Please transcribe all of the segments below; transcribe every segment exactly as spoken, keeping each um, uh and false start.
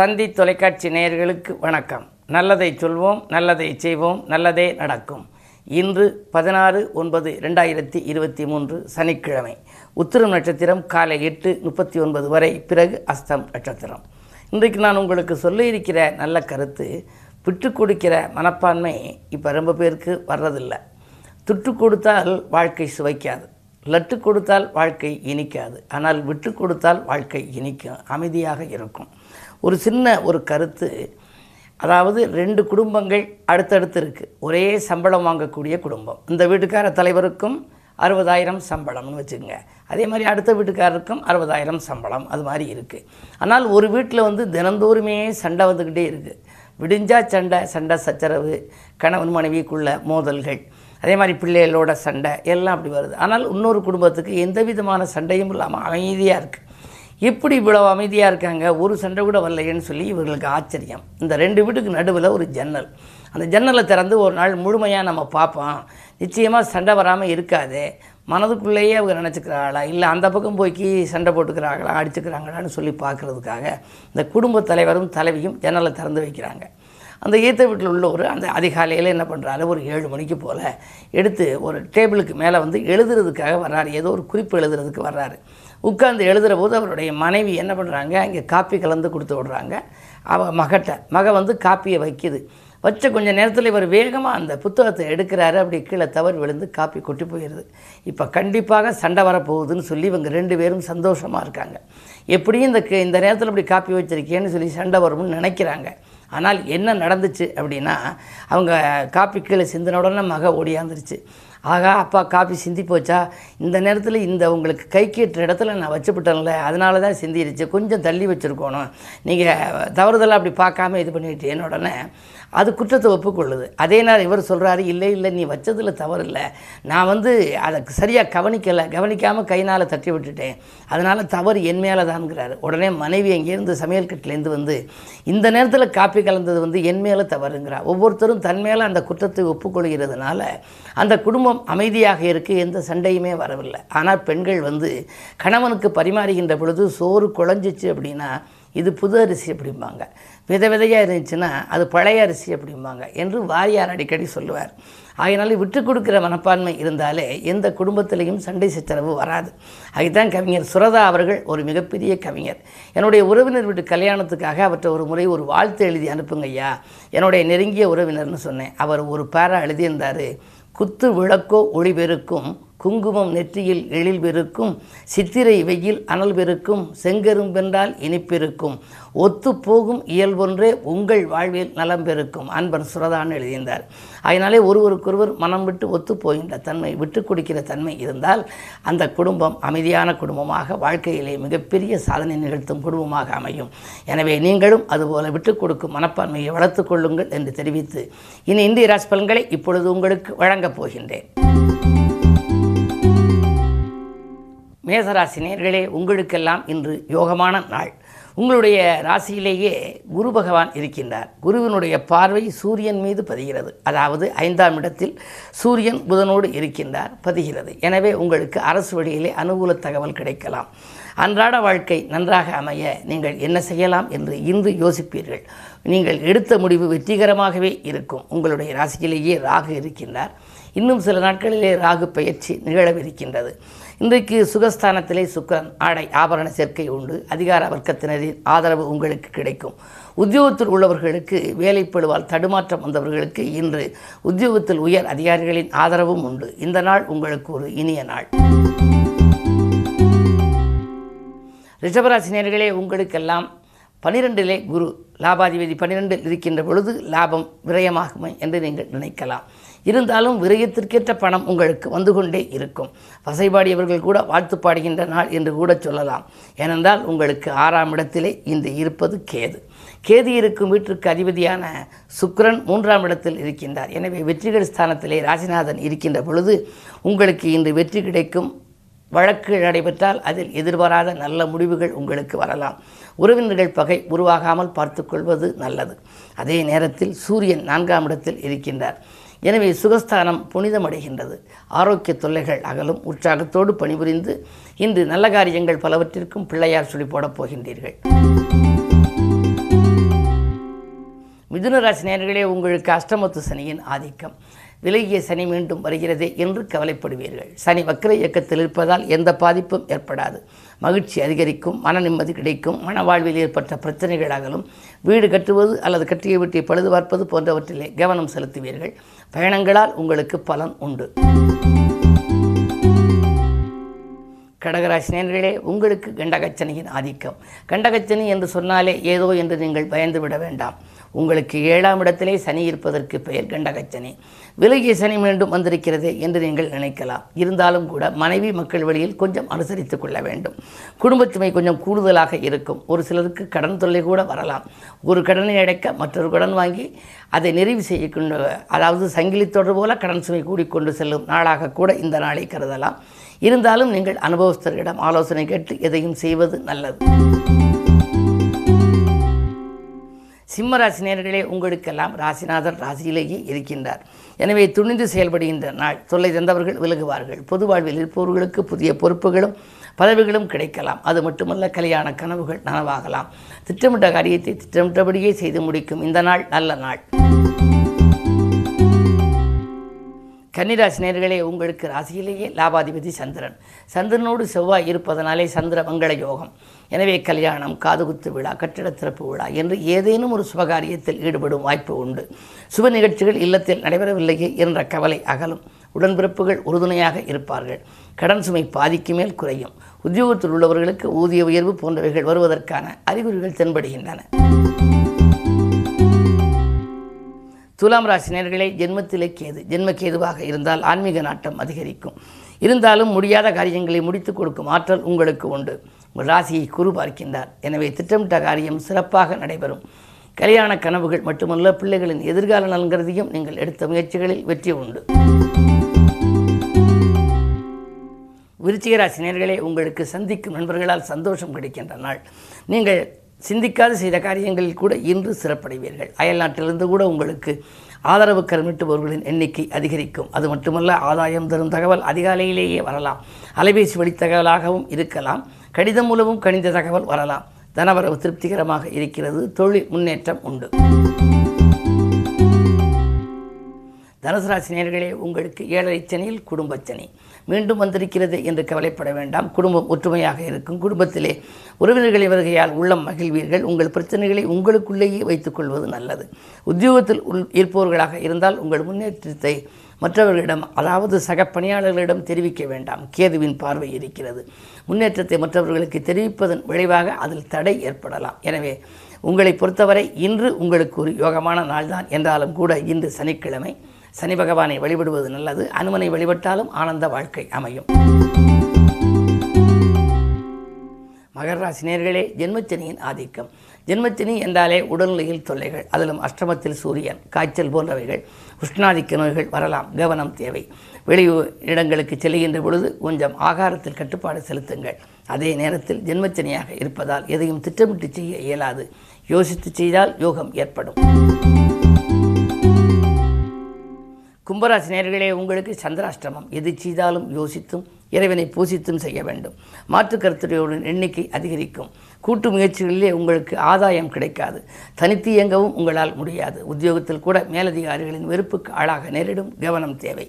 தந்தி தொலைக்காட்சி நேயர்களுக்கு வணக்கம். நல்லதை சொல்வோம், நல்லதை செய்வோம், நல்லதே நடக்கும். இன்று பதினாறு ஒன்பது ரெண்டாயிரத்தி இருபத்தி மூன்று சனிக்கிழமை. உத்திரம் நட்சத்திரம் காலை எட்டு முப்பத்தி ஒன்பது வரை, பிறகு அஸ்தம் நட்சத்திரம். இன்றைக்கு நான் உங்களுக்கு சொல்ல இருக்கிற நல்ல கருத்து, விட்டு கொடுக்கிற மனப்பான்மை இப்போ ரொம்ப பேருக்கு வர்றதில்லை. துட்டு கொடுத்தால் வாழ்க்கை சுவைக்காது, லட்டு கொடுத்தால் வாழ்க்கை இனிக்காது, ஆனால் விட்டு கொடுத்தால் வாழ்க்கை இனிக்கும், அமைதியாக இருக்கும். ஒரு சின்ன ஒரு கருத்து, அதாவது ரெண்டு குடும்பங்கள் அடுத்தடுத்து இருக்குது. ஒரே சம்பளம் வாங்கக்கூடிய குடும்பம். இந்த வீட்டுக்கார தலைவருக்கும் அறுபதாயிரம் சம்பளம்னு வச்சுக்கோங்க. அதே மாதிரி அடுத்த வீட்டுக்காரருக்கும் அறுபதாயிரம் சம்பளம், அது மாதிரி இருக்குது. ஆனால் ஒரு வீட்டில் வந்து தினந்தோறுமே சண்டை வந்துக்கிட்டே இருக்குது. விடிஞ்சா சண்டை, சண்டை சச்சரவு, கணவன் மனைவிக்குள்ள மோதல்கள், அதே மாதிரி பிள்ளைகளோட சண்டை, எல்லாம் அப்படி வருது. ஆனால் இன்னொரு குடும்பத்துக்கு எந்த விதமான சண்டையும் இல்லாமல் அமைதியாக இருக்குது. எப்படி இவ்வளோ அமைதியாக இருக்காங்க, ஒரு சண்டை கூட வரலையேன்னு சொல்லி இவர்களுக்கு ஆச்சரியம். இந்த ரெண்டு வீட்டுக்கு நடுவில் ஒரு ஜன்னல், அந்த ஜன்னலை திறந்து ஒரு நாள் முழுமையாக நம்ம பார்ப்போம், நிச்சயமாக சண்டை வராமல் இருக்காது. மனதுக்குள்ளேயே அவங்க நினச்சிக்கிறாங்களா, இல்லை அந்த பக்கம் போய்க்கு சண்டை போட்டுக்கிறாங்களா, அடிச்சுக்கிறாங்களான்னு சொல்லி பார்க்குறதுக்காக இந்த குடும்ப தலைவரும் தலைவியும் ஜன்னலை திறந்து வைக்கிறாங்க. அந்த ஈத்த வீட்டில் உள்ளவர் அந்த அதிகாலையில் என்ன பண்ணுறாரு, ஒரு ஏழு மணிக்கு போல் எடுத்து ஒரு டேபிளுக்கு மேலே வந்து எழுதுறதுக்காக வர்றாரு, ஏதோ ஒரு குறிப்பு எழுதுறதுக்கு வர்றாரு. உட்காந்து எழுதுகிற போது அவருடைய மனைவி என்ன பண்ணுறாங்க, இங்கே காப்பி கலந்து கொடுத்து விடுறாங்க அவன் மகட்ட. மக வந்து காப்பியை வைக்கிது. வச்ச கொஞ்சம் நேரத்தில் இவர் வேகமாக அந்த புத்தகத்தை எடுக்கிறாரு, அப்படி கீழே தவறு விழுந்து காப்பி கொட்டி போயிடுது. இப்போ கண்டிப்பாக சண்டை வரப்போகுதுன்னு சொல்லி இவங்க ரெண்டு பேரும் சந்தோஷமாக இருக்காங்க. எப்படியும் இந்த இந்த நேரத்தில் இப்படி காப்பி வச்சுருக்கேன்னு சொல்லி சண்டை வரும்னு நினைக்கிறாங்க. ஆனால் என்ன நடந்துச்சு அப்படின்னா, அவங்க காப்பி கீழே சிந்தின உடனே மக ஓடியாந்துருச்சு. ஆகா, அப்பா காப்பி சிந்தி போச்சா, இந்த நேரத்தில் இந்த உங்களுக்கு கை கேட்டுற இடத்துல நான் வச்சுவிட்டேன்ல, அதனால தான் சிந்திடுச்சு, கொஞ்சம் தள்ளி வச்சுருக்கணும், நீங்கள் தவறுதலாக அப்படி பார்க்காம இது பண்ணிட்டேன்னு உடனே அது குற்றத்தை ஒப்புக்கொள்ளுது. அதே நேரம் இவர் சொல்கிறாரு, இல்லை இல்லை நீ வச்சதில் தவறு இல்லை, நான் வந்து அதை சரியாக கவனிக்கலை, கவனிக்காமல் கைனால் தட்டி விட்டுட்டேன், அதனால் தவறு என் மேலே தான்ங்கிறாரு. உடனே மனைவி அங்கேருந்து சமையல் கட்டிலேருந்து வந்து, இந்த நேரத்தில் காப்பி கலந்தது வந்து என் மேலே தவறுங்கிறார். ஒவ்வொருத்தரும் தன் மேலே அந்த குற்றத்தை ஒப்புக்கொள்கிறதுனால அந்த குடும்பம் அமைதியாக இருக்குது, எந்த சண்டையுமே வரவில்லை. ஆனால் பெண்கள் வந்து கணவனுக்கு பரிமாறுகின்ற பொழுது சோறு குழஞ்சிச்சு அப்படின்னா இது புது அரிசி அப்படிம்பாங்க, வித விதையாக இருந்துச்சுன்னா அது பழைய அரிசி அப்படிம்பாங்க என்று வாரியார் அடிக்கடி சொல்லுவார். ஆகையினால விட்டு கொடுக்குற மனப்பான்மை இருந்தாலே எந்த குடும்பத்திலையும் சண்டை சச்சரவு வராது. அதுதான் கவிஞர் சுரதா அவர்கள் ஒரு மிகப்பெரிய கவிஞர். என்னுடைய உறவினர் வீட்டு கல்யாணத்துக்காக அவற்றை ஒரு முறை ஒரு வாழ்த்து எழுதி அனுப்புங்க ஐயா, என்னுடைய நெருங்கிய உறவினர்னு சொன்னேன். அவர் ஒரு பேரா எழுதியிருந்தார், குத்து விளக்கோ ஒளி பெருக்கும், குங்குமம் நெற்றியில் எழில் பெருக்கும், சித்திரை வெயில் அனல் பெருக்கும், செங்கரும்பென்றால் இனிப்பெருக்கும், ஒத்து போகும் இயல்பொன்றே உங்கள் வாழ்வில் நலம் பெருக்கும், அன்பர் சுரதான் எழுதியிருந்தார். அதனாலே ஒருவருக்கொருவர் மனம் விட்டு ஒத்து போகின்ற தன்மை, விட்டு கொடுக்கிற தன்மை இருந்தால் அந்த குடும்பம் அமைதியான குடும்பமாக, வாழ்க்கையிலே மிகப்பெரிய சாதனை நிகழ்த்தும் குடும்பமாக அமையும். எனவே நீங்களும் அதுபோல விட்டு கொடுக்கும் மனப்பான்மையை வளர்த்து கொள்ளுங்கள் என்று தெரிவித்து இனி இந்திய ராசி பலன்களை இப்பொழுது உங்களுக்கு வழங்கப் போகின்றேன். மேசராசி நேயர்களே, உங்களுக்கெல்லாம் இன்று யோகமான நாள். உங்களுடைய ராசியிலேயே குரு பகவான் இருக்கின்றார். குருவினுடைய பார்வை சூரியன் மீது பதிகிறது, அதாவது ஐந்தாம் இடத்தில் சூரியன் புதனோடு இருக்கின்றார், பதிகிறது. எனவே உங்களுக்கு அரசு வழியிலே அனுகூல தகவல் கிடைக்கலாம். அன்றாட வாழ்க்கை நன்றாக அமைய நீங்கள் என்ன செய்யலாம் என்று இன்று யோசிப்பீர்கள். நீங்கள் எடுத்த முடிவு வெற்றிகரமாகவே இருக்கும். உங்களுடைய ராசியிலேயே ராகு இருக்கின்றார். இன்னும் சில நாட்களிலே ராகு பெயர்ச்சி நிகழவிருக்கின்றது. இன்றைக்கு சுகஸ்தானத்திலே சுக்கிரன், ஆடை ஆபரண சேர்க்கை உண்டு. அதிகார வர்க்கத்தினரின் ஆதரவு உங்களுக்கு கிடைக்கும். உத்தியோகத்தில் உள்ளவர்களுக்கு, வேலைப்படுவால் தடுமாற்றம் வந்தவர்களுக்கு இன்று உத்தியோகத்தில் உயர் அதிகாரிகளின் ஆதரவும் உண்டு. இந்த நாள் உங்களுக்கு ஒரு இனிய நாள். ரிஷபராசினியர்களே, உங்களுக்கெல்லாம் பனிரெண்டிலே குரு, லாபாதிபதி பனிரெண்டில் இருக்கின்ற பொழுது லாபம் விரயமாகுமே என்று நீங்கள் நினைக்கலாம். இருந்தாலும் விரயத்திற்கேற்ற பணம் உங்களுக்கு வந்து கொண்டே இருக்கும். வசைபாடியவர்கள் கூட வாழ்த்து பாடுகின்ற நாள் என்று கூட சொல்லலாம். ஏனென்றால் உங்களுக்கு ஆறாம் இடத்திலே இன்று இருப்பது கேது. கேது இருக்கும் வீட்டிற்கு அதிபதியான சுக்கிரன் மூன்றாம் இடத்தில் இருக்கின்றார். எனவே வெற்றிகள் ஸ்தானத்திலே ராசிநாதன் இருக்கின்ற பொழுது உங்களுக்கு இன்று வெற்றி கிடைக்கும். வழக்கு நடைபெற்றால் அதில் எதிர்பாராத நல்ல முடிவுகள் உங்களுக்கு வரலாம். உறவினர்கள் பகை உருவாகாமல் பார்த்துக்கொள்வது நல்லது. அதே நேரத்தில் சூரியன் நான்காம் இடத்தில் இருக்கின்றார். எனவே சுகஸ்தானம் புனிதமடைகின்றது. ஆரோக்கிய தொல்லைகள் அகலும். உற்சாகத்தோடு பணிபுரிந்து இன்று நல்ல காரியங்கள் பலவற்றிற்கும் பிள்ளையார் சொல்லி போடப் போகின்றீர்கள். மிதுன ராசி நேயர்களே, உங்களுக்கு அஷ்டமத்து சனியின் ஆதிக்கம். விலகிய சனி மீண்டும் வருகிறது என்று கவலைப்படுவீர்கள். சனி வக்கர இயக்கத்தில் இருப்பதால் எந்த பாதிப்பும் ஏற்படாது. மகிழ்ச்சி அதிகரிக்கும், மன நிம்மதி கிடைக்கும். மன வாழ்வில் ஏற்பட்ட பிரச்சனைகளாகலும் வீடு கட்டுவது அல்லது கட்டிய வீட்டை பழுது பார்ப்பது போன்றவற்றிலே கவனம் செலுத்துவீர்கள். பயணங்களால் உங்களுக்கு பலன் உண்டு. கடகராசி நேயர்களே, உங்களுக்கு கண்டகச்சனியின் ஆதிக்கம். கண்டகச்சனி என்று சொன்னாலே ஏதோ என்று நீங்கள் பயந்து விட வேண்டாம். உங்களுக்கு ஏழாம் இடத்திலே சனி இருப்பதற்கு பெயர் கண்டகச்சனி. விலகிய சனி மீண்டும் வந்திருக்கிறது என்று நீங்கள் நினைக்கலாம். இருந்தாலும் கூட மனைவி மக்கள் வழியில் கொஞ்சம் அனுசரித்து கொள்ள வேண்டும். குடும்பச்சுமை கொஞ்சம் கூடுதலாக இருக்கும். ஒரு சிலருக்கு கடன் தொல்லை கூட வரலாம். ஒரு கடனை அடைக்க மற்றொரு கடன் வாங்கி அதை நிறைவு செய்யக்கொண்டு, அதாவது சங்கிலி தொடர் போல கடன் சுமை கூடிக்கொண்டு செல்லும் நாளாக கூட இந்த நாளை கருதலாம். இருந்தாலும் நீங்கள் அனுபவஸ்தர்களிடம் ஆலோசனை கேட்டு எதையும் செய்வது நல்லது. சிம்மராசி நேயர்களே, உங்களுக்கெல்லாம் ராசிநாதன் ராசியிலேயே இருக்கின்றார். எனவே துணிந்து செயல்படுகின்ற நாள். தொல்லை தந்தவர்கள் விலகுவார்கள். பொது வாழ்வில் இருப்பவர்களுக்கு புதிய பொறுப்புகளும் பதவிகளும் கிடைக்கலாம். அது மட்டுமல்ல, கல்யாண கனவுகள் நனவாகலாம். திட்டமிட்ட காரியத்தை திட்டமிட்டபடியே செய்து முடிக்கும் இந்த நாள் நல்ல நாள். கன்னிராசி நேயர்களே, உங்களுக்கு ராசியிலேயே லாபாதிபதி சந்திரன். சந்திரனோடு செவ்வாய் இருப்பதனாலே சந்திர மங்கள யோகம். எனவே கல்யாணம், காதுகுத்து விழா, கட்டிட திறப்பு விழா என்று ஏதேனும் ஒரு சுபகாரியத்தில் ஈடுபடும் வாய்ப்பு உண்டு. சுப நிகழ்ச்சிகள் இல்லத்தில் நடைபெறவில்லையே என்ற கவலை அகலும். உடன்பிறப்புகள் உறுதுணையாக இருப்பார்கள். கடன் சுமை பாதிக்கு மேல் குறையும். உத்தியோகத்தில் உள்ளவர்களுக்கு ஊதிய உயர்வு போன்றவைகள் வருவதற்கான அறிகுறிகள் தென்படுகின்றன. துலாம் ராசி நேயர்களே, ஜென்மத்திலே கேது. ஜென்ம கேதுவாக இருந்தால் ஆன்மீக நாட்டம் அதிகரிக்கும். இருந்தாலும் முடியாத காரியங்களை முடித்து கொடுக்கும் ஆற்றல் உங்களுக்கு உண்டு. உங்கள் ராசியை குரு பார்க்கின்றார். எனவே திட்டமிட்ட காரியம் சிறப்பாக நடைபெறும். கல்யாண கனவுகள் மட்டுமல்ல, பிள்ளைகளின் எதிர்கால நலன்கிறதையும் நீங்கள் எடுத்த முயற்சிகளில் வெற்றி உண்டு. விருச்சிக ராசி நேயர்களே, உங்களுக்கு சந்திக்கும் நண்பர்களால் சந்தோஷம் கிடைக்கின்ற நாள். நீங்கள் சிந்திக்காது செய்த காரியங்களில் கூட இன்று சிறப்படைவீர்கள். அயல்நாட்டிலிருந்து கூட உங்களுக்கு ஆதரவு கருமிட்டுபவர்களின் எண்ணிக்கை அதிகரிக்கும். அது மட்டுமல்ல, ஆதாயம் தரும் தகவல் அதிகாலையிலேயே வரலாம். அலைபேசி வழி தகவலாகவும் இருக்கலாம். கடிதம் மூலமும் கணித தகவல் வரலாம். தனவரவு திருப்திகரமாக இருக்கிறது. தொழில் முன்னேற்றம் உண்டு. தனுசு ராசி நேயர்களே, உங்களுக்கு ஏழரை சனியில் குடும்பச்சனி மீண்டும் வந்திருக்கிறது என்று கவலைப்பட வேண்டாம். குடும்பம் ஒற்றுமையாக இருக்கும். குடும்பத்திலே உறவினர்களின் வருகையால் உள்ளம் மகிழ்வீர்கள். உங்கள் பிரச்சனைகளை உங்களுக்குள்ளேயே வைத்துக்கொள்வது நல்லது. உத்தியோகத்தில் உள் இருப்பவர்களாக இருந்தால் உங்கள் முன்னேற்றத்தை மற்றவர்களிடம், அதாவது சக பணியாளர்களிடம் தெரிவிக்க வேண்டாம். கேதுவின் பார்வை இருக்கிறது. முன்னேற்றத்தை மற்றவர்களுக்கு தெரிவிப்பதன் விளைவாக அதில் தடை ஏற்படலாம். எனவே உங்களை பொறுத்தவரை இன்று உங்களுக்கு ஒரு யோகமான நாள்தான். என்றாலும் கூட இன்று சனிக்கிழமை. சனி பகவானை வழிபடுவது நல்லது. அனுமனை வழிபட்டாலும் ஆனந்த வாழ்க்கை அமையும். மகர ராசி நேயர்களே, ஜென்மச்சனியின் ஆதிக்கம். ஜென்மச்சனி என்றாலே உடல்நிலையில் தொல்லைகள், அதிலும் அஷ்டமத்தில் சூரியன், காய்ச்சல் போன்றவைகள், உஷ்ணாதிக்க நோய்கள் வரலாம். கவனம் தேவை. வெளி இடங்களுக்கு செல்கின்ற பொழுது கொஞ்சம் ஆகாரத்தில் கட்டுப்பாடு செலுத்துங்கள். அதே நேரத்தில் ஜென்மச்சனியாக இருப்பதால் எதையும் திட்டமிட்டு செய்ய இயலாது. யோசித்து செய்தால் யோகம் ஏற்படும். கும்பராசி நேயர்களே, உங்களுக்கு சந்திராஷ்டமம். எது செய்தாலும் யோசித்தும் இறைவனை பூசித்தும் செய்ய வேண்டும். மாற்றுக் கருத்துடையோரின் எண்ணிக்கை அதிகரிக்கும். கூட்டு முயற்சிகளிலே உங்களுக்கு ஆதாயம் கிடைக்காது. தனித்து இயங்கவும் உங்களால் முடியாது. உத்தியோகத்தில் கூட மேலதிகாரிகளின் வெறுப்புக்கு ஆளாக நேரிடும். கவனம் தேவை.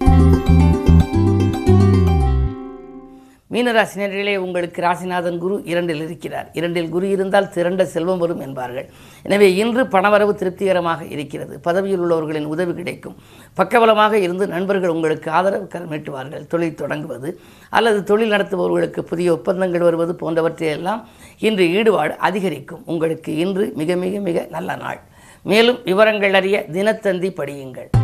மீனராசி நேயர்களே, உங்களுக்கு ராசிநாதன் குரு இரண்டில் இருக்கிறார். இரண்டில் குரு இருந்தால் திரண்ட செல்வம் வரும் என்பார்கள். எனவே இன்று பணவரவு திருப்திகரமாக இருக்கிறது. பதவியில் உள்ளவர்களின் உதவி கிடைக்கும். பக்கபலமாக இருந்து நண்பர்கள் உங்களுக்கு ஆதரவு கரமீட்டுவார்கள். தொழில் தொடங்குவது அல்லது தொழில் நடத்துபவர்களுக்கு புதிய ஒப்பந்தங்கள் வருவது போன்றவற்றையெல்லாம் இன்று ஈடுபாடு அதிகரிக்கும். உங்களுக்கு இன்று மிக மிக மிக நல்ல நாள். மேலும் விவரங்கள் அறிய தினத்தந்தி படியுங்கள்.